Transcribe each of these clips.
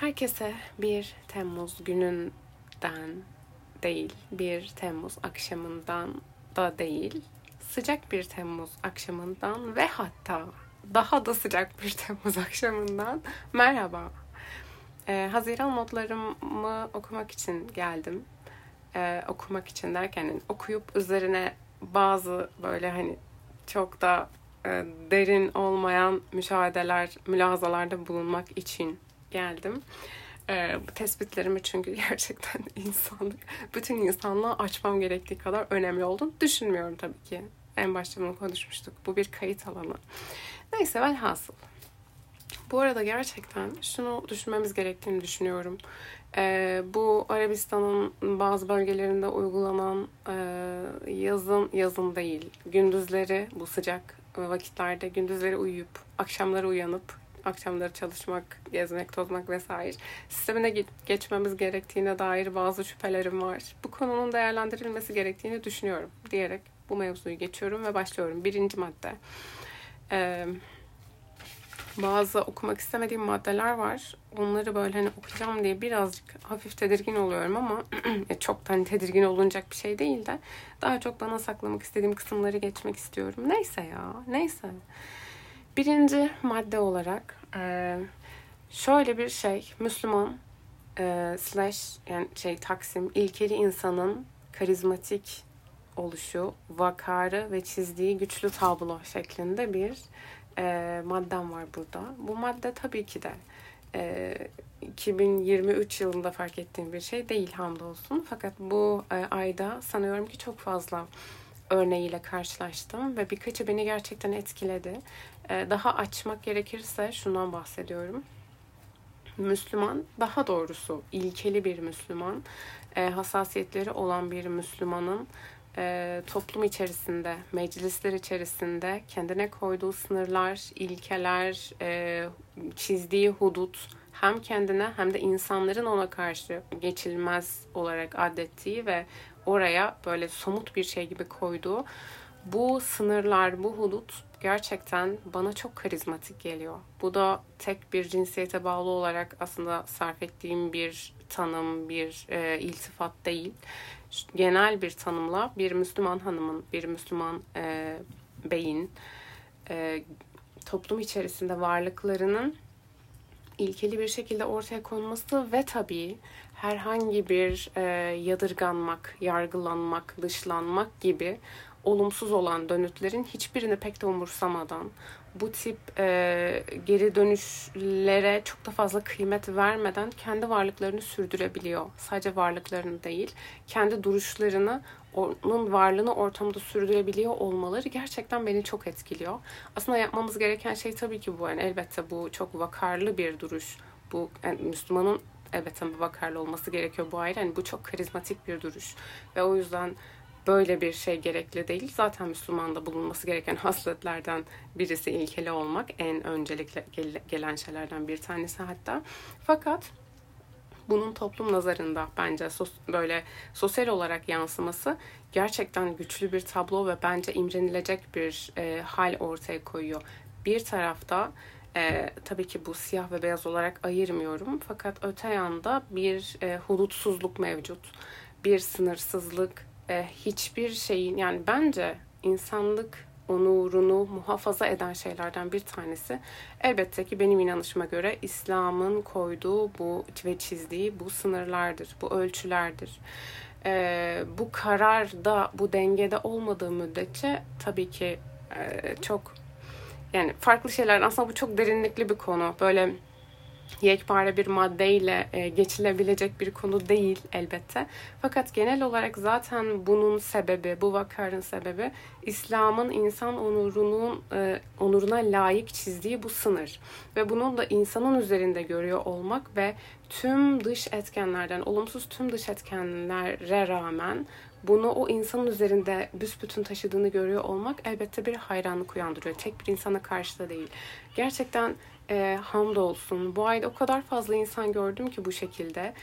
Herkese 1 Temmuz gününden değil, 1 Temmuz akşamından da değil, sıcak 1 Temmuz akşamından ve hatta daha da sıcak 1 Temmuz akşamından merhaba. Haziran notlarımı okumak için geldim. Okumak için derken okuyup üzerine bazı böyle çok da derin olmayan müşahedeler, mülazalarda bulunmak için geldim. Tespitlerimi çünkü gerçekten bütün insanlığa açmam gerektiği kadar önemli olduğunu düşünmüyorum tabii ki. En başta bunu konuşmuştuk. Bu bir kayıt alanı. Neyse, velhasıl. Bu arada gerçekten şunu düşünmemiz gerektiğini düşünüyorum. Bu Arabistan'ın bazı bölgelerinde uygulanan yazın değil, gündüzleri bu sıcak vakitlerde gündüzleri uyuyup, akşamları uyanıp, akşamları çalışmak, gezmek, tozmak vesaire sistemine geçmemiz gerektiğine dair bazı şüphelerim var. Bu konunun değerlendirilmesi gerektiğini düşünüyorum diyerek bu mevzuyu geçiyorum ve başlıyorum. 1. madde. Bazı okumak istemediğim maddeler var. Onları böyle okuyacağım diye birazcık hafif tedirgin oluyorum ama çoktan tedirgin olunacak bir şey değil de daha çok bana saklamak istediğim kısımları geçmek istiyorum. Neyse. 1. madde olarak şöyle bir şey, Müslüman Taksim ilkeli insanın karizmatik oluşu, vakarı ve çizdiği güçlü tablo şeklinde bir maddem var burada. Bu madde tabii ki de 2023 yılında fark ettiğim bir şey değil hamdolsun. Fakat bu ayda sanıyorum ki çok fazla örneğiyle karşılaştım ve birkaçı beni gerçekten etkiledi. Daha açmak gerekirse şundan bahsediyorum. Müslüman, daha doğrusu ilkeli bir Müslüman, hassasiyetleri olan bir Müslümanın toplum içerisinde, meclisler içerisinde kendine koyduğu sınırlar, ilkeler, çizdiği hudut hem kendine hem de insanların ona karşı geçilmez olarak adettiği ve oraya böyle somut bir şey gibi koyduğu bu sınırlar, bu hudut gerçekten bana çok karizmatik geliyor. Bu da tek bir cinsiyete bağlı olarak aslında sarf ettiğim bir tanım, bir iltifat değil. Genel bir tanımla bir Müslüman hanımın, bir Müslüman beyin toplum içerisinde varlıklarının ilkeli bir şekilde ortaya konması ve tabii herhangi bir yadırganmak, yargılanmak, dışlanmak gibi olumsuz olan dönütlerin hiçbirini pek de umursamadan, bu tip geri dönüşlere çok da fazla kıymet vermeden kendi varlıklarını sürdürebiliyor. Sadece varlıklarını değil, kendi duruşlarını, onun varlığını ortamda sürdürebiliyor olmaları gerçekten beni çok etkiliyor. Aslında yapmamız gereken şey tabii ki bu. Elbette bu çok vakarlı bir duruş. Bu Müslümanın elbette vakarlı olması gerekiyor bu ayrı. Bu çok karizmatik bir duruş ve o yüzden böyle bir şey gerekli değil. Zaten Müslüman'da bulunması gereken hasletlerden birisi ilkeli olmak. En öncelikle gelen şeylerden bir tanesi hatta. Fakat bunun toplum nazarında bence böyle sosyal olarak yansıması gerçekten güçlü bir tablo ve bence imrenilecek bir hal ortaya koyuyor. Bir tarafta tabii ki bu siyah ve beyaz olarak ayırmıyorum. Fakat öte yanda bir hudutsuzluk mevcut. Bir sınırsızlık. Hiçbir şeyin, bence insanlık onurunu muhafaza eden şeylerden bir tanesi elbette ki benim inanışıma göre İslam'ın koyduğu bu ve çizdiği bu sınırlardır, bu ölçülerdir. Bu kararda, bu dengede olmadığı müddetçe tabii ki çok farklı şeyler. Aslında bu çok derinlikli bir konu. Böyle yekpare bir maddeyle geçilebilecek bir konu değil elbette. Fakat genel olarak zaten bunun sebebi, bu vakarın sebebi İslam'ın insan onuruna layık çizdiği bu sınır. Ve bunu da insanın üzerinde görüyor olmak ve tüm dış etkenlerden, olumsuz tüm dış etkenlere rağmen bunu o insanın üzerinde büsbütün taşıdığını görüyor olmak elbette bir hayranlık uyandırıyor. Tek bir insana karşı da değil. Gerçekten hamdolsun. Bu ayda o kadar fazla insan gördüm ki bu şekilde.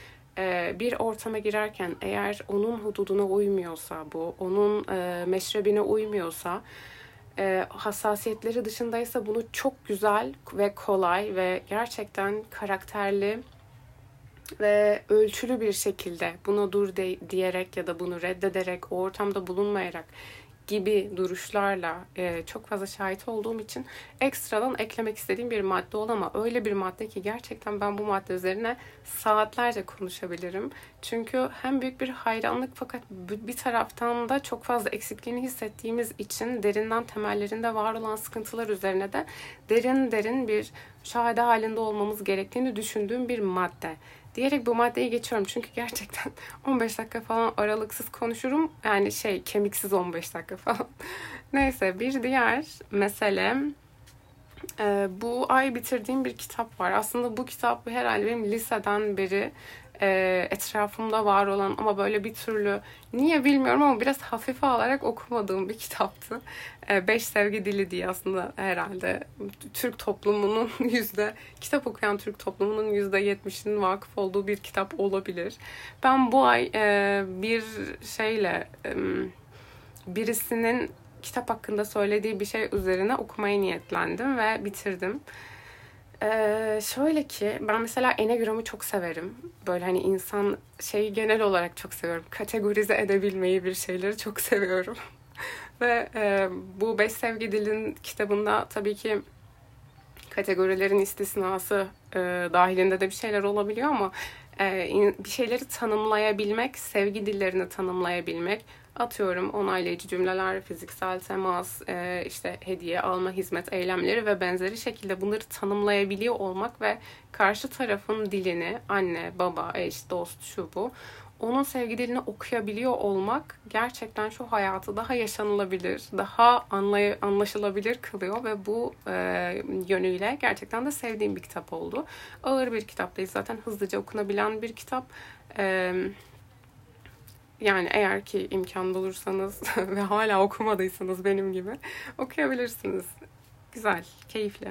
Bir ortama girerken eğer onun hududuna uymuyorsa bu, onun meşrebine uymuyorsa, hassasiyetleri dışındaysa bunu çok güzel ve kolay ve gerçekten karakterli ve ölçülü bir şekilde buna dur diyerek ya da bunu reddederek, o ortamda bulunmayarak gibi duruşlarla çok fazla şahit olduğum için ekstradan eklemek istediğim bir madde olan, ama öyle bir madde ki gerçekten ben bu madde üzerine saatlerce konuşabilirim. Çünkü hem büyük bir hayranlık, fakat bir taraftan da çok fazla eksikliğini hissettiğimiz için derinden, temellerinde var olan sıkıntılar üzerine de derin bir şahide halinde olmamız gerektiğini düşündüğüm bir madde. Diyerek bu maddeyi geçiyorum çünkü gerçekten 15 dakika falan aralıksız konuşurum. Yani kemiksiz 15 dakika falan. Neyse, bir diğer mesele, bu ay bitirdiğim bir kitap var. Aslında bu kitap herhalde benim liseden beri etrafımda var olan, ama böyle bir türlü niye bilmiyorum ama biraz hafife alarak okumadığım bir kitaptı. Beş Sevgi Dili diye, aslında herhalde Türk toplumunun kitap okuyan Türk toplumunun %70'inin vakıf olduğu bir kitap olabilir. Ben bu ay bir birisinin kitap hakkında söylediği bir şey üzerine okumaya niyetlendim ve bitirdim. Şöyle ki, ben mesela Enneagram'ı çok severim. Böyle hani insan genel olarak çok seviyorum. Kategorize edebilmeyi, bir şeyleri çok seviyorum. Ve bu Beş Sevgi Dili'nin kitabında tabii ki kategorilerin istisnası dahilinde de bir şeyler olabiliyor, ama bir şeyleri tanımlayabilmek, sevgi dillerini tanımlayabilmek, atıyorum onaylayıcı cümleler, fiziksel temas, hediye alma, hizmet eylemleri ve benzeri şekilde bunları tanımlayabiliyor olmak ve karşı tarafın dilini, anne, baba, eş, dost, şu bu, onun sevgi dilini okuyabiliyor olmak gerçekten şu hayatı daha yaşanılabilir, daha anlaşılabilir kılıyor ve bu yönüyle gerçekten de sevdiğim bir kitap oldu. Ağır bir kitap değil, zaten hızlıca okunabilen bir kitap. Yani eğer ki imkan bulursanız ve hala okumadıysanız benim gibi okuyabilirsiniz. Güzel, keyifli.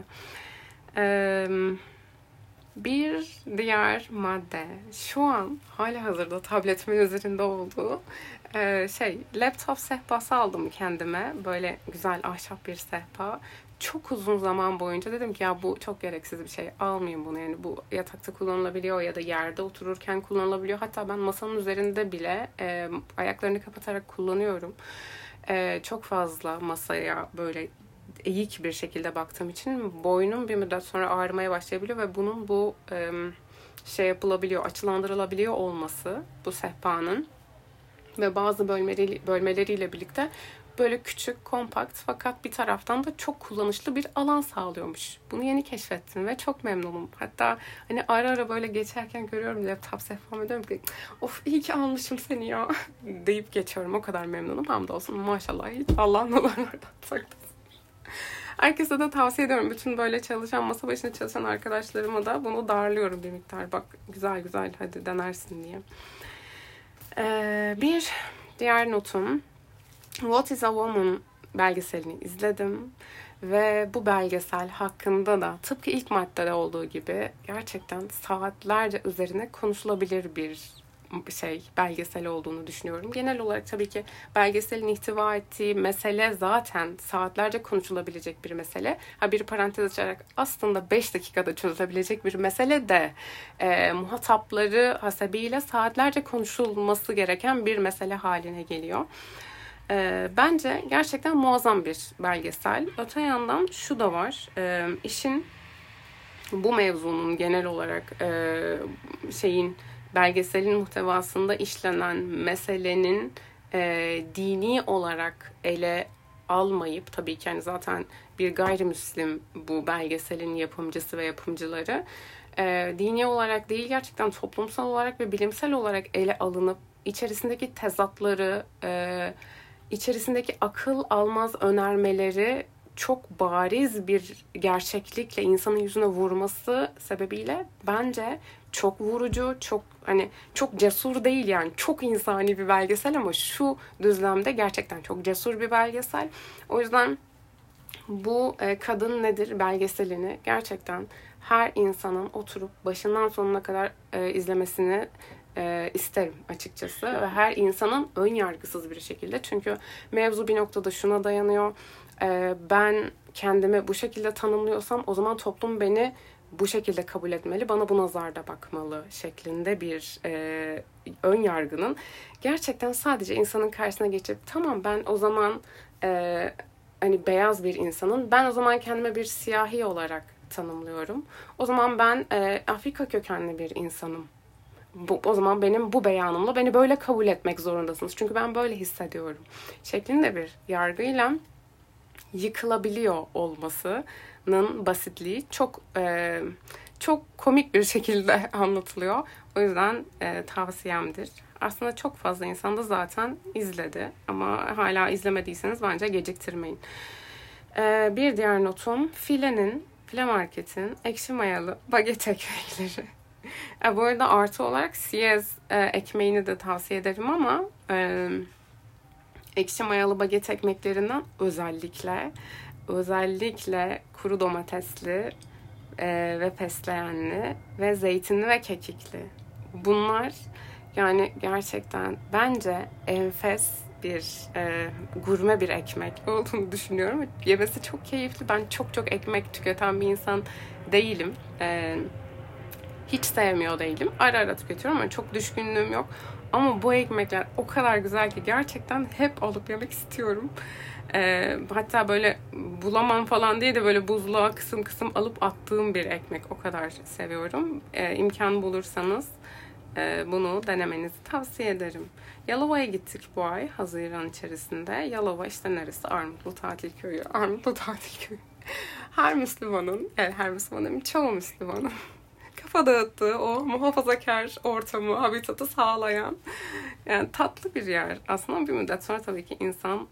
Bir diğer madde, şu an hala hazırda tabletimin üzerinde olduğu laptop sehpası aldım kendime. Böyle güzel ahşap bir sehpa. Çok uzun zaman boyunca dedim ki ya bu çok gereksiz bir şey, almayayım bunu. Yani bu yatakta kullanılabiliyor ya da yerde otururken kullanılabiliyor. Hatta ben masanın üzerinde bile ayaklarını kapatarak kullanıyorum. Çok fazla masaya böyle eğik bir şekilde baktığım için boynum bir müddet sonra ağrımaya başlayabiliyor ve bunun bu yapılabiliyor, açılandırılabiliyor olması bu sehpanın ve bazı bölmeleriyle birlikte böyle küçük, kompakt fakat bir taraftan da çok kullanışlı bir alan sağlıyormuş. Bunu yeni keşfettim ve çok memnunum. Hatta hani ara ara böyle geçerken görüyorum laptop sehpamı, diyorum ki of iyi ki almışım seni ya deyip geçiyorum. O kadar memnunum. Hamdolsun, maşallah. Allah'ın olanlardan saklasın. Herkese de tavsiye ediyorum. Bütün böyle masa başında çalışan arkadaşlarıma da bunu darlıyorum bir miktar. Bak güzel güzel, hadi denersin diye. Bir diğer notum. What is a Woman belgeselini izledim ve bu belgesel hakkında da tıpkı ilk maddede olduğu gibi gerçekten saatlerce üzerine konuşulabilir bir belgesel olduğunu düşünüyorum. Genel olarak tabii ki belgeselin ihtiva ettiği mesele zaten saatlerce konuşulabilecek bir mesele. Bir parantez açarak aslında 5 dakikada çözülebilecek bir mesele de muhatapları hasebiyle saatlerce konuşulması gereken bir mesele haline geliyor. Bence gerçekten muazzam bir belgesel. Öte yandan şu da var. İşin bu mevzunun genel olarak belgeselin muhtevasında işlenen meselenin dini olarak ele almayıp, tabii ki zaten bir gayrimüslim bu belgeselin yapımcısı ve yapımcıları, dini olarak değil gerçekten toplumsal olarak ve bilimsel olarak ele alınıp içerisindeki tezatları, içerisindeki akıl almaz önermeleri çok bariz bir gerçeklikle insanın yüzüne vurması sebebiyle bence çok vurucu, çok cesur değil, çok insani bir belgesel, ama şu düzlemde gerçekten çok cesur bir belgesel. O yüzden bu Kadın Nedir belgeselini gerçekten her insanın oturup başından sonuna kadar izlemesini isterim açıkçası ve her insanın ön yargısız bir şekilde, çünkü mevzu bir noktada şuna dayanıyor: ben kendimi bu şekilde tanımlıyorsam o zaman toplum beni bu şekilde kabul etmeli, bana bu nazarda bakmalı şeklinde bir ön yargının gerçekten sadece insanın karşısına geçip tamam ben o zaman hani beyaz bir insanın, ben o zaman kendime bir siyahi olarak tanımlıyorum. O zaman ben Afrika kökenli bir insanım. O zaman benim bu beyanımla beni böyle kabul etmek zorundasınız. Çünkü ben böyle hissediyorum. Şeklinde bir yargıyla yıkılabiliyor olmasının basitliği çok komik bir şekilde anlatılıyor. O yüzden tavsiyemdir. Aslında çok fazla insan da zaten izledi ama hala izlemediyseniz bence geciktirmeyin. Bir diğer notum File Market'in ekşi mayalı baget ekmekleri. Bu arada artı olarak Siyez ekmeğini de tavsiye ederim ama ekşi mayalı baget ekmeklerinden özellikle kuru domatesli ve fesleğenli ve zeytinli ve kekikli. Bunlar yani gerçekten bence enfes bir gurme bir ekmek olduğunu düşünüyorum. Yemesi çok keyifli. Ben çok ekmek tüketen bir insan değilim. Hiç sevmiyor değilim. Ara ara tüketiyorum ama çok düşkünlüğüm yok. Ama bu ekmekler o kadar güzel ki gerçekten hep alıp yemek istiyorum. Hatta böyle bulamam falan diye de böyle buzluğa kısım alıp attığım bir ekmek. O kadar seviyorum. İmkan bulursanız bunu denemenizi tavsiye ederim. Yalova'ya gittik bu ay. Haziran içerisinde. Yalova işte neresi? Armutlu Tatil Köyü. Çoğu Müslümanın kafa dağıttığı o muhafazakar ortamı, habitatı sağlayan yani tatlı bir yer. Aslında bir müddet sonra tabii ki insan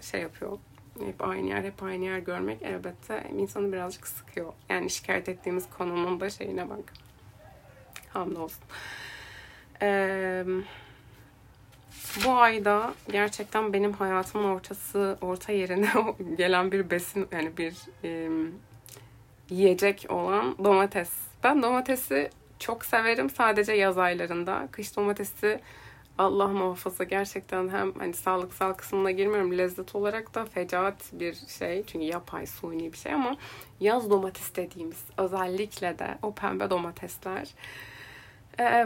şey yapıyor. Hep aynı yer görmek elbette insanı birazcık sıkıyor. Yani şikayet ettiğimiz konunun da şeyine bak. Hamdolsun. Bu ayda gerçekten benim hayatımın orta yerine gelen bir besin, yani bir yiyecek olan domates. Ben domatesi çok severim sadece yaz aylarında. Kış domatesi Allah muhafaza gerçekten hem hani sağlıksal kısmına girmiyorum. Lezzet olarak da fecaat bir şey. Çünkü yapay, suni bir şey ama yaz domates dediğimiz özellikle de o pembe domatesler.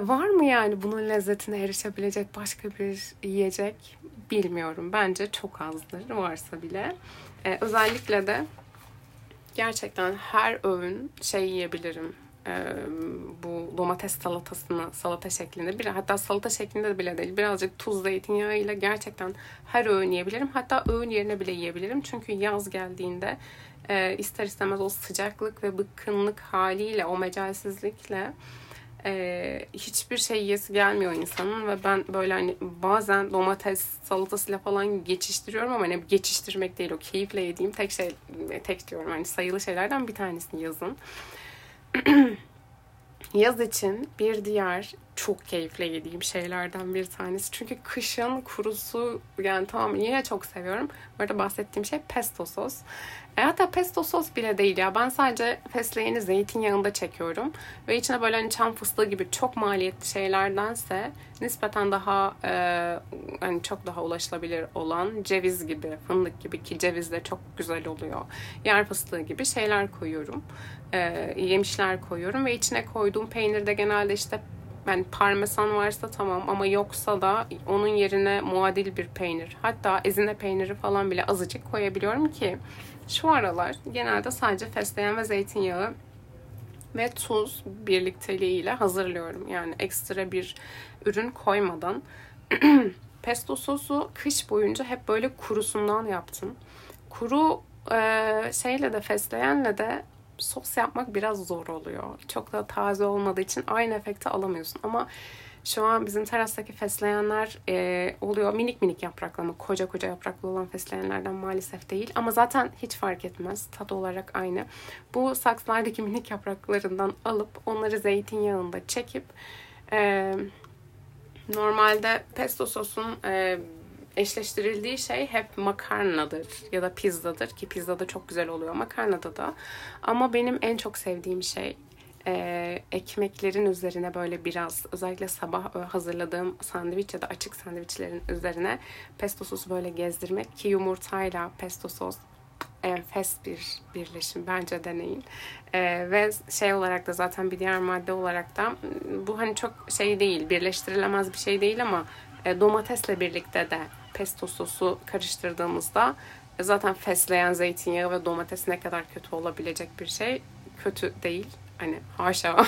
Var mı yani bunun lezzetine erişebilecek başka bir yiyecek? Bilmiyorum. Bence çok azdır varsa bile. Özellikle de gerçekten her öğün şey yiyebilirim. Bu domates salatasını salata şeklinde, hatta salata şeklinde bile değil, birazcık tuz, zeytinyağı ile gerçekten her öğün yiyebilirim. Hatta öğün yerine bile yiyebilirim. Çünkü yaz geldiğinde ister istemez o sıcaklık ve bıkkınlık haliyle, o mecalsizlikle hiçbir şey yiyesi gelmiyor insanın ve ben böyle hani bazen domates salatasıyla falan geçiştiriyorum ama hani geçiştirmek değil, o keyifle yediğim tek diyorum hani sayılı şeylerden bir tanesini yazın. Yaz için bir diğer çok keyifle yediğim şeylerden bir tanesi. Çünkü kışın kurusu yani tamam yine çok seviyorum. Bu arada bahsettiğim şey pesto sos. Hatta pesto sos bile değil ya. Ben sadece fesleğeni zeytinyağında çekiyorum. Ve içine böyle hani çam fıstığı gibi çok maliyetli şeylerdense nispeten daha hani çok daha ulaşılabilir olan ceviz gibi, fındık gibi ki ceviz de çok güzel oluyor. Yer fıstığı gibi şeyler koyuyorum. Yemişler koyuyorum ve içine koyduğum peynirde genelde işte yani parmesan varsa tamam ama yoksa da onun yerine muadil bir peynir. Hatta ezine peyniri falan bile azıcık koyabiliyorum ki şu aralar genelde sadece fesleğen ve zeytinyağı ve tuz birlikteliğiyle hazırlıyorum. Yani ekstra bir ürün koymadan. Pesto sosu kış boyunca hep böyle kurusundan yaptım. Kuru şeyle de fesleğenle de sos yapmak biraz zor oluyor. Çok da taze olmadığı için aynı efekti alamıyorsun. Ama şu an bizim terastaki fesleğenler oluyor. Minik yapraklı ama koca yapraklı olan fesleğenlerden maalesef değil. Ama zaten hiç fark etmez. Tadı olarak aynı. Bu saksılardaki minik yapraklarından alıp onları zeytinyağında çekip normalde pesto sosun eşleştirildiği şey hep makarnadır ya da pizzadır ki pizzada çok güzel oluyor, makarnada da. Ama benim en çok sevdiğim şey ekmeklerin üzerine böyle biraz özellikle sabah hazırladığım sandviç ya da açık sandviçlerin üzerine pesto sosu böyle gezdirmek ki yumurtayla pesto sos enfes bir birleşim. Bence deneyin. Ve şey olarak da zaten bir diğer madde olarak da bu hani çok şey değil, birleştirilemez bir şey değil ama domatesle birlikte de pesto sosu karıştırdığımızda zaten fesleğen zeytinyağı ve domates ne kadar kötü olabilecek bir şey. Kötü değil. Hani haşa.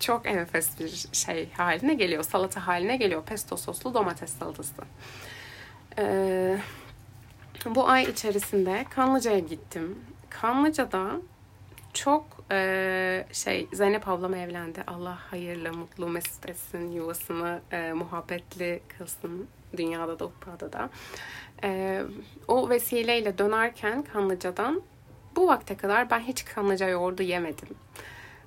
Çok enfes bir şey haline geliyor. Salata haline geliyor. Pesto soslu domates salatası. Bu ay içerisinde Kanlıca'ya gittim. Kanlıca'da çok Zeynep ablam evlendi. Allah hayırlı, mutlu, mesut etsin. Yuvasını muhabbetli kılsın. Dünyada da, Upada'da da. O vesileyle dönerken Kanlıca'dan bu vakte kadar ben hiç Kanlıca yoğurdu yemedim.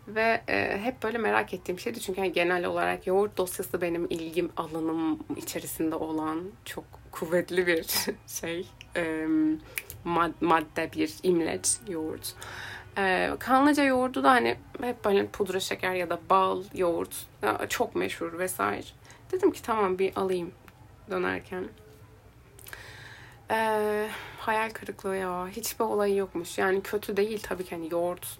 Ve hep böyle merak ettiğim şeydi. Çünkü yani genel olarak yoğurt dosyası benim ilgim alanım içerisinde olan çok kuvvetli bir şey. Madde, bir imleç yoğurt. Kanlıca yoğurdu da hani hep böyle pudra şeker ya da bal yoğurt çok meşhur vesaire. Dedim ki tamam bir alayım dönerken. Hayal kırıklığı ya. Hiçbir olayı yokmuş. Yani kötü değil tabii ki. Hani yoğurt,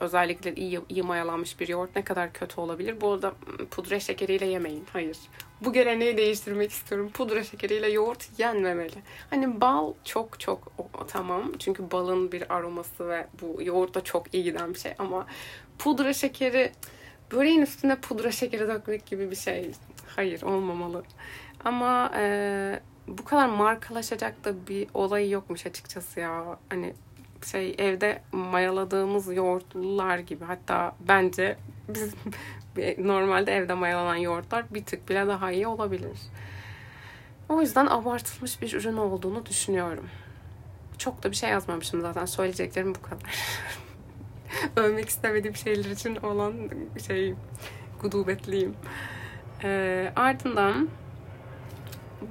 özellikle iyi mayalanmış bir yoğurt ne kadar kötü olabilir? Bu arada pudra şekeriyle yemeyin. Hayır. Bu geleneği değiştirmek istiyorum. Pudra şekeriyle yoğurt yenmemeli. Hani bal çok tamam. Çünkü balın bir aroması ve bu yoğurda çok iyi giden bir şey. Ama pudra şekeri, böreğin üstüne pudra şekeri dökmek gibi bir şey. Hayır, olmamalı. Ama bu kadar markalaşacak da bir olayı yokmuş açıkçası ya. Hani evde mayaladığımız yoğurtlular gibi. Hatta bence biz normalde evde mayalanan yoğurtlar bir tık bile daha iyi olabilir. O yüzden abartılmış bir ürün olduğunu düşünüyorum. Çok da bir şey yazmamışım zaten. Söyleyeceklerim bu kadar. Övmek istemediğim şeyler için olan gudubetliyim. Ardından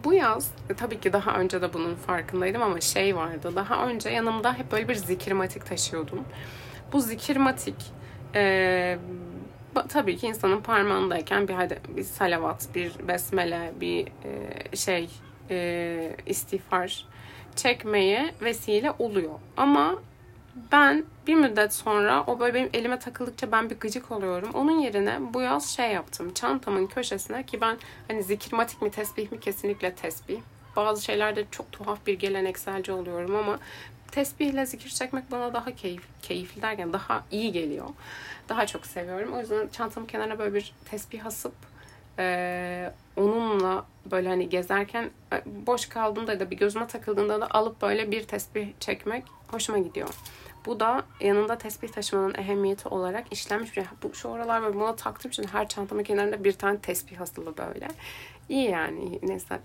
bu yaz tabii ki daha önce de bunun farkındaydım ama vardı. Daha önce yanımda hep böyle bir zikirmatik taşıyordum. Bu zikirmatik tabii ki insanın parmağındayken bir salavat, bir besmele, bir istiğfar çekmeye vesile oluyor. Ama ben bir müddet sonra o böyle benim elime takıldıkça ben bir gıcık oluyorum. Onun yerine bu yaz yaptım. Çantamın köşesine ki ben hani zikirmatik mi tesbih mi, kesinlikle tesbih. Bazı şeylerde çok tuhaf bir gelenekselci oluyorum ama tesbihle zikir çekmek bana daha keyifli derken daha iyi geliyor. Daha çok seviyorum. O yüzden çantamın kenarına böyle bir tesbih asıp onunla böyle hani gezerken boş kaldığımda da bir gözüme takıldığında da alıp böyle bir tesbih çekmek hoşuma gidiyor. Bu da yanında tesbih taşımanın ehemmiyeti olarak işlenmiş. Şu oralar böyle buna taktığım için her çantamın kenarında bir tane tesbih asılı böyle. İyi yani. Neyse.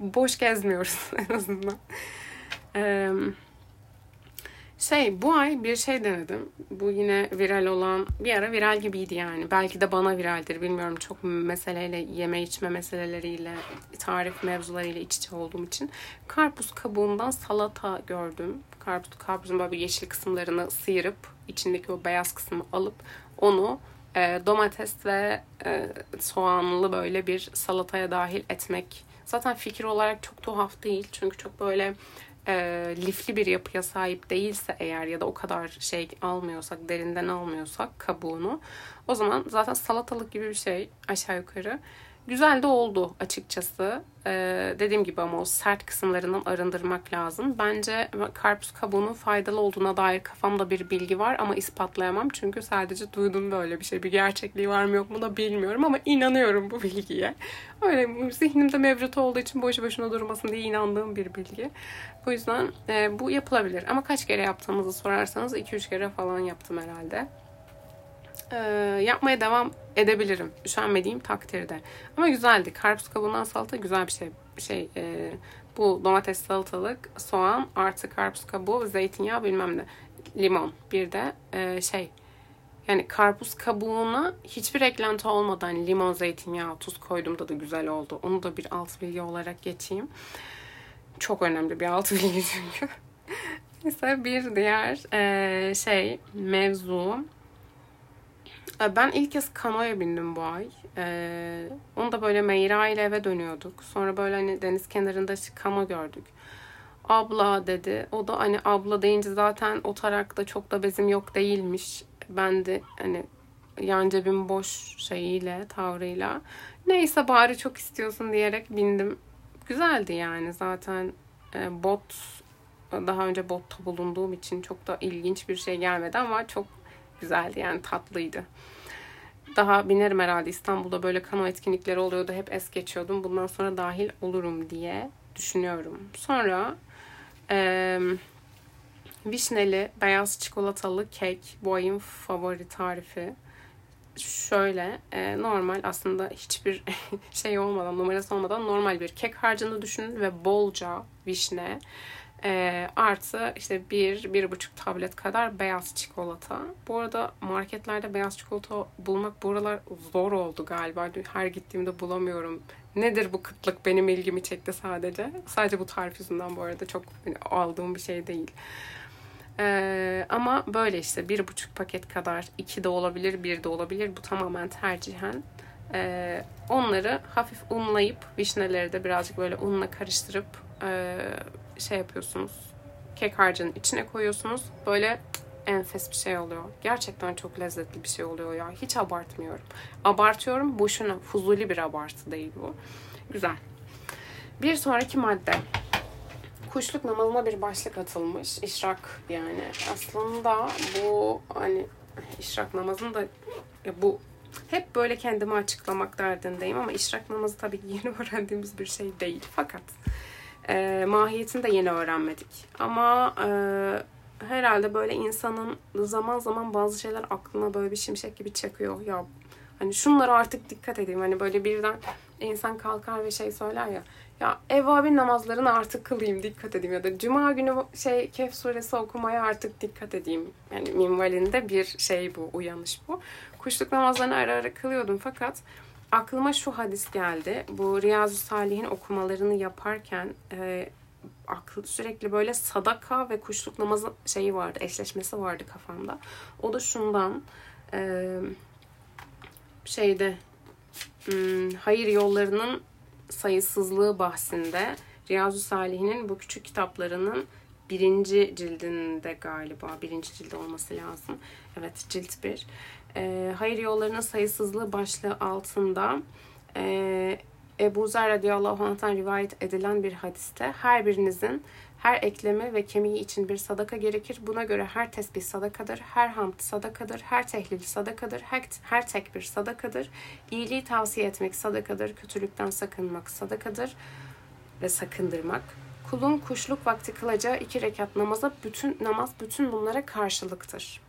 Boş gezmiyoruz en azından. Bu ay bir şey denedim. Bu yine viral olan, bir ara viral gibiydi yani. Belki de bana viraldir bilmiyorum. Çok meseleyle, yeme içme meseleleriyle, tarif mevzularıyla iç içe olduğum için. Karpuz kabuğundan salata gördüm. Karpuzun böyle yeşil kısımlarını sıyırıp, içindeki o beyaz kısmı alıp onu domates ve soğanlı böyle bir salataya dahil etmek. Zaten fikir olarak çok tuhaf değil. Çünkü çok böyle lifli bir yapıya sahip değilse eğer ya da o kadar almıyorsak, derinden almıyorsak kabuğunu, o zaman zaten salatalık gibi bir şey aşağı yukarı. Güzel de oldu açıkçası. Dediğim gibi ama o sert kısımlarından arındırmak lazım. Bence karpuz kabuğunun faydalı olduğuna dair kafamda bir bilgi var ama ispatlayamam. Çünkü sadece duydum böyle bir şey. Bir gerçekliği var mı yok mu da bilmiyorum ama inanıyorum bu bilgiye. Öyle zihnimde mevcut olduğu için boşu boşuna durmasın diye inandığım bir bilgi. O yüzden bu yapılabilir. Ama kaç kere yaptığımızı sorarsanız 2-3 kere falan yaptım herhalde. Yapmaya devam edebilirim. Üşenmediğim takdirde. Ama güzeldi. Karpuz kabuğundan salata güzel bir şey. Bu domates, salatalık, soğan, artı karpuz kabuğu, zeytinyağı bilmem ne. Limon. Bir de yani karpuz kabuğuna hiçbir eklenti olmadan limon, zeytinyağı, tuz koyduğumda da güzel oldu. Onu da bir alt bilgi olarak geçeyim. Çok önemli bir alt bilgi çünkü. Neyse bir diğer mevzu. Ben ilk kez kanoya bindim bu ay. Onu da böyle Meyra ile eve dönüyorduk. Sonra böyle deniz kenarında kano gördük. abla dedi. O da hani abla deyince zaten o tarakta çok da bezim yok değilmiş. Ben de hani yan cebim boş şeyiyle, tavrıyla. Neyse bari çok istiyorsun diyerek bindim. Güzeldi yani zaten daha önce botta bulunduğum için çok da ilginç bir şey gelmedi ama çok güzeldi yani, tatlıydı. Daha binerim herhalde, İstanbul'da böyle kano etkinlikleri oluyordu. Hep es geçiyordum. Bundan sonra dahil olurum diye düşünüyorum. Sonra vişneli beyaz çikolatalı kek. Bu ayın favori tarifi. Şöyle normal, aslında hiçbir şey olmadan, numarası olmadan normal bir kek harcını düşünün ve bolca vişne artı işte 1-1,5 tablet kadar beyaz çikolata. Bu arada marketlerde beyaz çikolata bulmak bu aralar zor oldu galiba. Her gittiğimde bulamıyorum. Nedir bu kıtlık, benim ilgimi çekti sadece. Sadece bu tarif yüzünden bu arada, çok aldığım bir şey değil. Ama böyle işte 1,5 paket kadar, 2 de olabilir, 1 de olabilir. Bu tamamen tercihen. Onları hafif unlayıp, vişneleri de birazcık böyle unla karıştırıp şey yapıyorsunuz. Kek harcının içine koyuyorsunuz. Böyle enfes bir şey oluyor. Gerçekten çok lezzetli bir şey oluyor ya. Hiç abartmıyorum. Abartıyorum boşuna. Fuzuli bir abartı değil bu. Güzel. Bir sonraki madde. Kuşluk namazına bir başlık atılmış. İşrak yani. Aslında bu hani işrak namazını da bu hep böyle kendimi açıklamak derdindeyim ama işrak namazı tabii ki yeni öğrendiğimiz bir şey değil. Fakat mahiyetini de yeni öğrenmedik. Ama herhalde böyle insanın zaman zaman bazı şeyler aklına böyle bir şimşek gibi çakıyor. Ya hani şunlara artık dikkat edeyim. Hani böyle birden insan kalkar ve şey söyler ya. Ya evvabin namazlarını artık kılayım, dikkat edeyim. Ya da cuma günü Kehf suresi okumaya artık dikkat edeyim. Yani minvalinde bir şey bu, uyanış bu. Kuşluk namazlarını ara ara kılıyordum fakat aklıma şu hadis geldi. Bu Riyazu Salih'in okumalarını yaparken sürekli böyle sadaka ve kuşluk namazı şeyi vardı, eşleşmesi vardı kafamda. O da şundan hayır yollarının sayısızlığı bahsinde Riyazu Salih'in bu küçük kitaplarının 1. cildinde galiba, 1. cilde olması lazım. Evet, cilt 1. Hayır yollarının sayısızlığı başlığı altında Ebu Zer radıyallahu anh'tan rivayet edilen bir hadiste her birinizin her eklemi ve kemiği için bir sadaka gerekir. Buna göre her tesbih sadakadır, her hamd sadakadır, her tehlil sadakadır, her tekbir sadakadır, iyiliği tavsiye etmek sadakadır, kötülükten sakınmak sadakadır ve sakındırmak. Kulun kuşluk vakti kılacağı 2 rekat namaza bütün bunlara karşılıktır.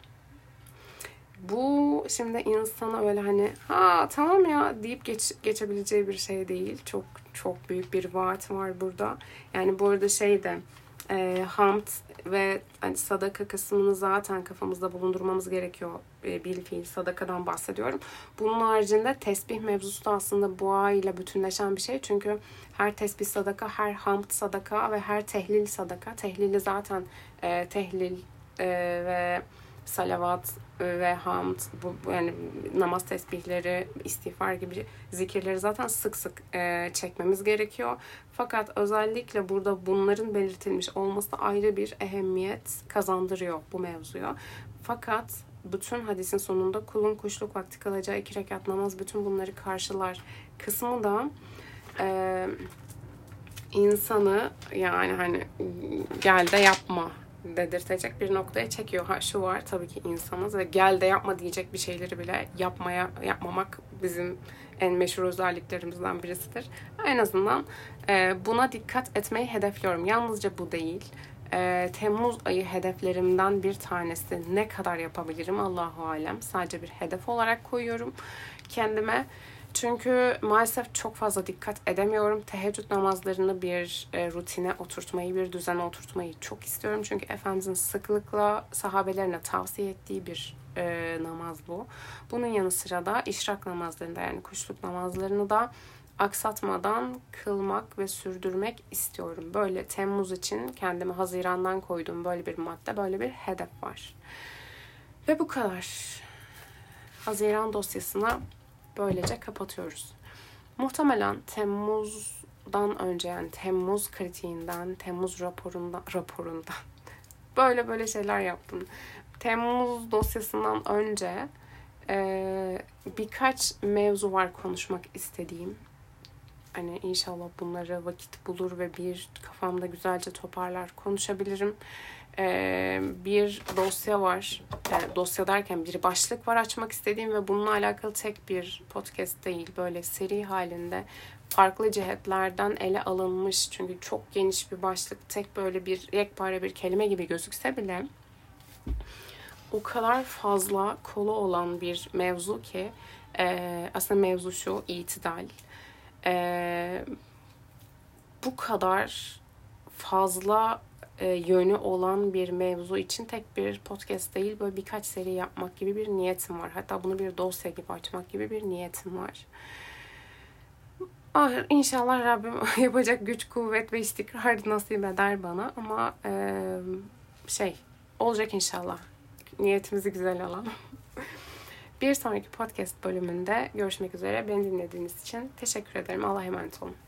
Bu şimdi insana öyle hani ha tamam ya deyip geçebileceği bir şey değil. Çok çok büyük bir vaat var burada. Yani bu arada hamd ve hani sadaka kısmını zaten kafamızda bulundurmamız gerekiyor. Bilfiil sadakadan bahsediyorum. Bunun haricinde tesbih mevzusu da aslında bu ayla bütünleşen bir şey. Çünkü her tesbih sadaka, her hamd sadaka ve her tehlil sadaka. Tehlili zaten ve salavat ve hamd, bu yani namaz tesbihleri, istiğfar gibi zikirleri zaten sık sık çekmemiz gerekiyor. Fakat özellikle burada bunların belirtilmiş olması da ayrı bir ehemmiyet kazandırıyor bu mevzuya. Fakat bütün hadisin sonunda kulun kuşluk vakti kalacağı 2 rekat namaz bütün bunları karşılar kısmı da insanı yani hani gel de yapma dedirtecek bir noktaya çekiyor. Ha şu var tabii ki, insanız ve gel de yapma diyecek bir şeyleri bile yapmamak bizim en meşhur özelliklerimizden birisidir. En azından buna dikkat etmeyi hedefliyorum. Yalnızca bu değil. Temmuz ayı hedeflerimden bir tanesi. Ne kadar yapabilirim Allahu alem. Sadece bir hedef olarak koyuyorum kendime. Çünkü maalesef çok fazla dikkat edemiyorum. Teheccüd namazlarını bir rutine oturtmayı, bir düzene oturtmayı çok istiyorum. Çünkü Efendimizin sıklıkla sahabelerine tavsiye ettiği bir namaz bu. Bunun yanı sıra da işrak namazlarını da yani kuşluk namazlarını da aksatmadan kılmak ve sürdürmek istiyorum. Böyle Temmuz için kendime Haziran'dan koyduğum böyle bir madde, böyle bir hedef var. Ve bu kadar. Haziran dosyasına böylece kapatıyoruz. Muhtemelen Temmuz önce, yani Temmuz kritiğinden, Temmuz raporundan böyle şeyler yaptım. Temmuz dosyasından önce birkaç mevzu var konuşmak istediğim. Hani inşallah bunları vakit bulur ve bir kafamda güzelce toparlar konuşabilirim. Bir dosya var. Yani dosya derken bir başlık var açmak istediğim ve bununla alakalı tek bir podcast değil. Böyle seri halinde farklı cihetlerden ele alınmış. Çünkü çok geniş bir başlık. Tek böyle bir yekpare bir kelime gibi gözükse bile o kadar fazla kolu olan bir mevzu ki aslında mevzu şu: itidal. Bu kadar fazla yönü olan bir mevzu için tek bir podcast değil, böyle birkaç seri yapmak gibi bir niyetim var. Hatta bunu bir dosya gibi açmak gibi bir niyetim var. Ah, İnşallah Rabbim yapacak güç, kuvvet ve istikrar nasip eder bana. Ama olacak inşallah. Niyetimizi güzel alalım. Bir sonraki podcast bölümünde görüşmek üzere. Beni dinlediğiniz için teşekkür ederim. Allah'a emanet olun.